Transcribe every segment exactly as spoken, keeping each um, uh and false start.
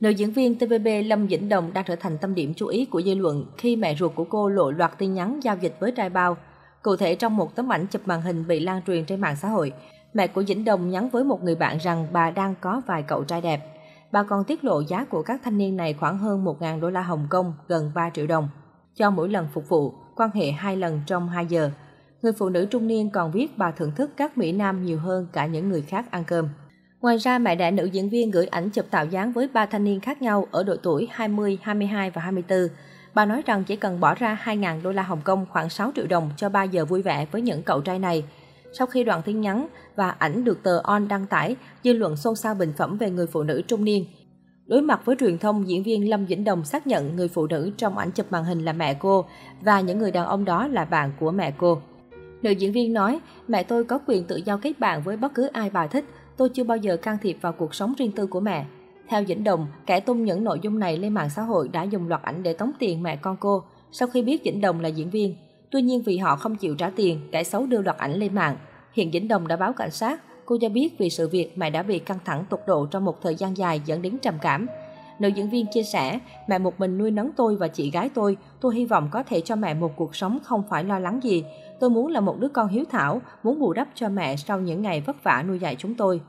Nữ diễn viên tê vê bê Lâm Dĩnh Đồng đang trở thành tâm điểm chú ý của dư luận khi mẹ ruột của cô lộ loạt tin nhắn giao dịch với trai bao. Cụ thể, trong một tấm ảnh chụp màn hình bị lan truyền trên mạng xã hội, mẹ của Dĩnh Đồng nhắn với một người bạn rằng bà đang có vài cậu trai đẹp. Bà còn tiết lộ giá của các thanh niên này khoảng hơn một nghìn đô la Hồng Kông, gần ba triệu đồng. Cho mỗi lần phục vụ, quan hệ hai lần trong hai giờ. Người phụ nữ trung niên còn viết bà thưởng thức các mỹ nam nhiều hơn cả những người khác ăn cơm. Ngoài ra, mẹ đẻ nữ diễn viên gửi ảnh chụp tạo dáng với ba thanh niên khác nhau ở độ tuổi hai mươi, hai mươi hai và hai mươi tư. Bà nói rằng chỉ cần bỏ ra hai nghìn đô la Hồng Kông, khoảng sáu triệu đồng cho ba giờ vui vẻ với những cậu trai này. Sau khi đoạn tin nhắn và ảnh được tờ On đăng tải, dư luận xôn xao bình phẩm về người phụ nữ trung niên. Đối mặt với truyền thông, diễn viên Lâm Dĩnh Đồng xác nhận người phụ nữ trong ảnh chụp màn hình là mẹ cô và những người đàn ông đó là bạn của mẹ cô. Nữ diễn viên nói, mẹ tôi có quyền tự do kết bạn với bất cứ ai bà thích, tôi chưa bao giờ can thiệp vào cuộc sống riêng tư của mẹ. Theo Dĩnh Đồng, kẻ tung những nội dung này lên mạng xã hội đã dùng loạt ảnh để tống tiền mẹ con cô sau khi biết Dĩnh Đồng là diễn viên. Tuy nhiên vì họ không chịu trả tiền, kẻ xấu đưa loạt ảnh lên mạng. Hiện Dĩnh Đồng đã báo cảnh sát. Cô cho biết vì sự việc mẹ đã bị căng thẳng tột độ trong một thời gian dài dẫn đến trầm cảm. Nữ diễn viên chia sẻ, mẹ một mình nuôi nấng tôi và chị gái tôi. Tôi hy vọng có thể cho mẹ một cuộc sống không phải lo lắng gì. Tôi muốn là một đứa con hiếu thảo, muốn bù đắp cho mẹ sau những ngày vất vả nuôi dạy chúng tôi.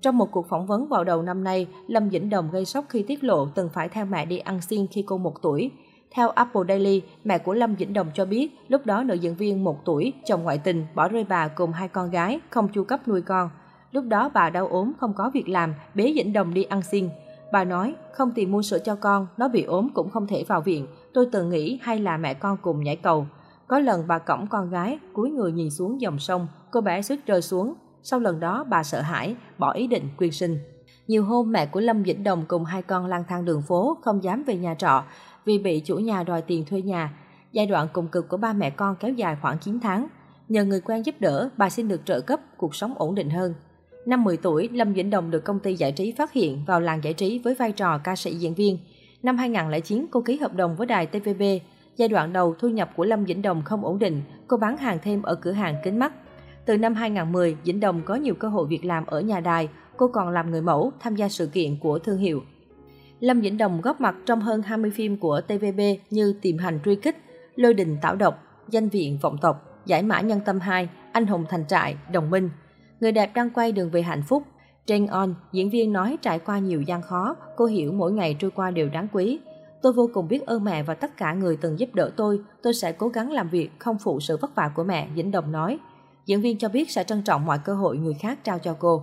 Trong một cuộc phỏng vấn vào đầu năm nay, Lâm Dĩnh Đồng gây sốc khi tiết lộ từng phải theo mẹ đi ăn xin khi cô một tuổi. Theo Apple Daily, mẹ của Lâm Dĩnh Đồng cho biết lúc đó nữ diễn viên một tuổi, chồng ngoại tình, bỏ rơi bà cùng hai con gái, không chu cấp nuôi con. Lúc đó bà đau ốm, không có việc làm, bế Dĩnh Đồng đi ăn xin. Bà nói, không tiền mua sữa cho con, nó bị ốm cũng không thể vào viện. Tôi từng nghĩ hay là mẹ con cùng nhảy cầu. Có lần bà cõng con gái, cúi người nhìn xuống dòng sông, cô bé suýt rơi xuống. Sau lần đó, bà sợ hãi, bỏ ý định quyên sinh. Nhiều hôm, mẹ của Lâm Dĩnh Đồng cùng hai con lang thang đường phố, không dám về nhà trọ vì bị chủ nhà đòi tiền thuê nhà. Giai đoạn cùng cực của ba mẹ con kéo dài khoảng chín tháng. Nhờ người quen giúp đỡ, bà xin được trợ cấp, cuộc sống ổn định hơn. Năm mười tuổi, Lâm Dĩnh Đồng được công ty giải trí phát hiện vào làng giải trí với vai trò ca sĩ diễn viên. Năm hai nghìn không trăm lẻ chín, cô ký hợp đồng với đài tê vê bê. Giai đoạn đầu, thu nhập của Lâm Dĩnh Đồng không ổn định, cô bán hàng thêm ở cửa hàng kính mắt. Từ năm hai nghìn không trăm mười, Dĩnh Đồng có nhiều cơ hội việc làm ở nhà đài, cô còn làm người mẫu, tham gia sự kiện của thương hiệu. Lâm Dĩnh Đồng góp mặt trong hơn hai mươi phim của tê vê bê như Tìm Hành Truy Kích, Lôi Đình Tảo Độc, Danh Viện Vọng Tộc, Giải Mã Nhân Tâm hai, Anh Hùng Thành Trại, Đồng Minh. Người đẹp đang quay Đường Về Hạnh Phúc. Jane On, diễn viên nói trải qua nhiều gian khó, cô hiểu mỗi ngày trôi qua đều đáng quý. Tôi vô cùng biết ơn mẹ và tất cả người từng giúp đỡ tôi. Tôi sẽ cố gắng làm việc, không phụ sự vất vả của mẹ, Dĩnh Đồng nói. Diễn viên cho biết sẽ trân trọng mọi cơ hội người khác trao cho cô.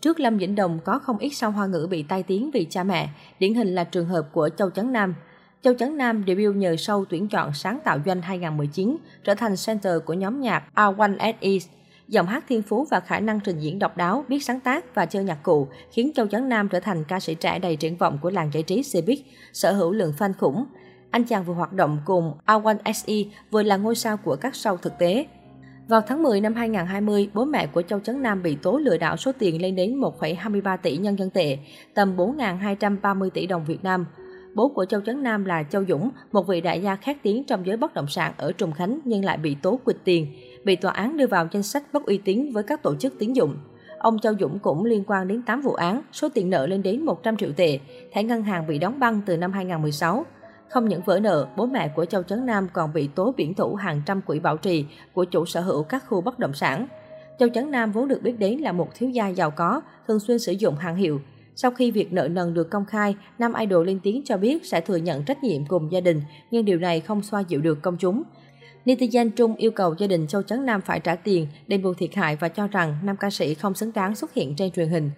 Trước Lâm Dĩnh Đồng có không ít sao Hoa ngữ bị tai tiếng vì cha mẹ, điển hình là trường hợp của Châu Chấn Nam. Châu Chấn Nam debut nhờ show tuyển chọn sáng tạo doanh hai nghìn không trăm mười chín, trở thành center của nhóm nhạc R một S E. Giọng hát thiên phú và khả năng trình diễn độc đáo, biết sáng tác và chơi nhạc cụ khiến Châu Chấn Nam trở thành ca sĩ trẻ đầy triển vọng của làng giải trí Cbiz, sở hữu lượng fan khủng. Anh chàng vừa hoạt động cùng R một S E, vừa là ngôi sao của các show thực tế. Vào tháng mười năm hai nghìn không trăm hai mươi, bố mẹ của Châu Chấn Nam bị tố lừa đảo số tiền lên đến một phẩy hai mươi ba tỷ nhân dân tệ, tầm bốn nghìn hai trăm ba mươi tỷ đồng Việt Nam. Bố của Châu Chấn Nam là Châu Dũng, một vị đại gia khét tiếng trong giới bất động sản ở Trùng Khánh nhưng lại bị tố quỵt tiền, bị tòa án đưa vào danh sách bất uy tín với các tổ chức tín dụng. Ông Châu Dũng cũng liên quan đến tám vụ án, số tiền nợ lên đến một trăm triệu tệ, thẻ ngân hàng bị đóng băng từ năm hai nghìn không trăm mười sáu. Không những vỡ nợ, bố mẹ của Châu Chấn Nam còn bị tố biển thủ hàng trăm quỹ bảo trì của chủ sở hữu các khu bất động sản. Châu Chấn Nam vốn được biết đến là một thiếu gia giàu có, thường xuyên sử dụng hàng hiệu. Sau khi việc nợ nần được công khai, nam idol lên tiếng cho biết sẽ thừa nhận trách nhiệm cùng gia đình, nhưng điều này không xoa dịu được công chúng. Netizen Trung yêu cầu gia đình Châu Chấn Nam phải trả tiền, đền bù thiệt hại và cho rằng nam ca sĩ không xứng đáng xuất hiện trên truyền hình.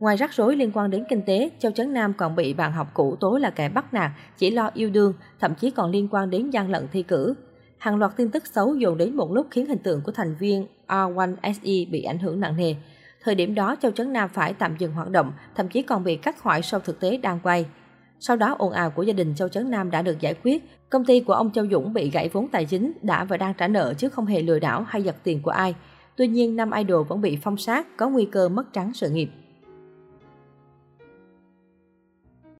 Ngoài rắc rối liên quan đến kinh tế, Châu Chấn Nam còn bị bạn học cũ tố là kẻ bắt nạt, chỉ lo yêu đương, thậm chí còn liên quan đến gian lận thi cử. Hàng loạt tin tức xấu dồn đến một lúc khiến hình tượng của thành viên R một S E bị ảnh hưởng nặng nề. Thời điểm đó, Châu Chấn Nam phải tạm dừng hoạt động, thậm chí còn bị cắt khỏi show thực tế đang quay. Sau đó, ồn ào của gia đình Châu Chấn Nam đã được giải quyết. Công ty của ông Châu Dũng bị gãy vốn tài chính, đã và đang trả nợ chứ không hề lừa đảo hay giật tiền của ai. Tuy nhiên, nam idol vẫn bị phong sát, có nguy cơ mất trắng sự nghiệp.